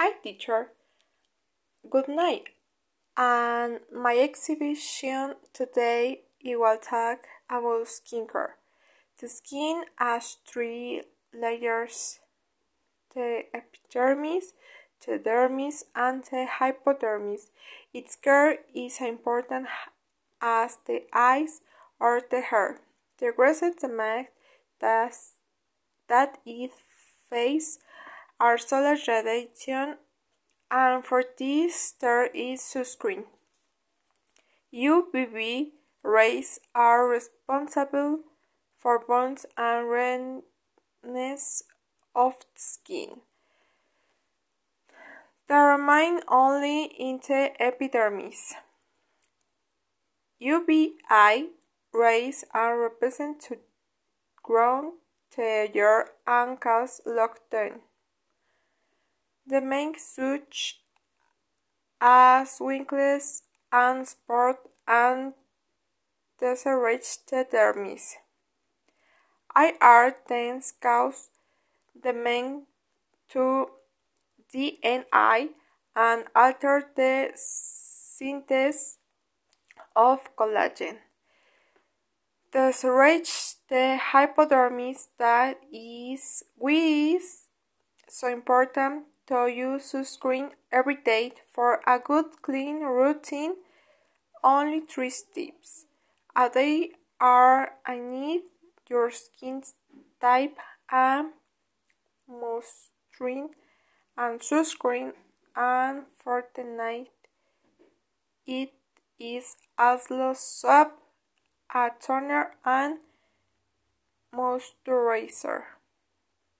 "Hi, teacher. Good night. And my exhibition today, I will talk about skincare. The skin has three layers: the epidermis, the dermis, and the hypodermis. Its care is important as the eyes or the hair. The recent demand that it faces are solar radiation, and for this there is sunscreen. UVB rays are responsible for burns and redness of the skin. They remain only in the epidermis. UVI rays are represented to ground the hair and cause lockdown. The main such as wrinkles and spots and desarrage the dermis. IR tends cause the main to DNA and alter the synthesis of collagen. Desarrage the hypodermis that is so important to use sunscreen every day for a good clean routine. Only 3 steps a day are: I need your skin type, a moisturizing and sunscreen, and for the night it is Aslo soap, a toner, and moisturizer."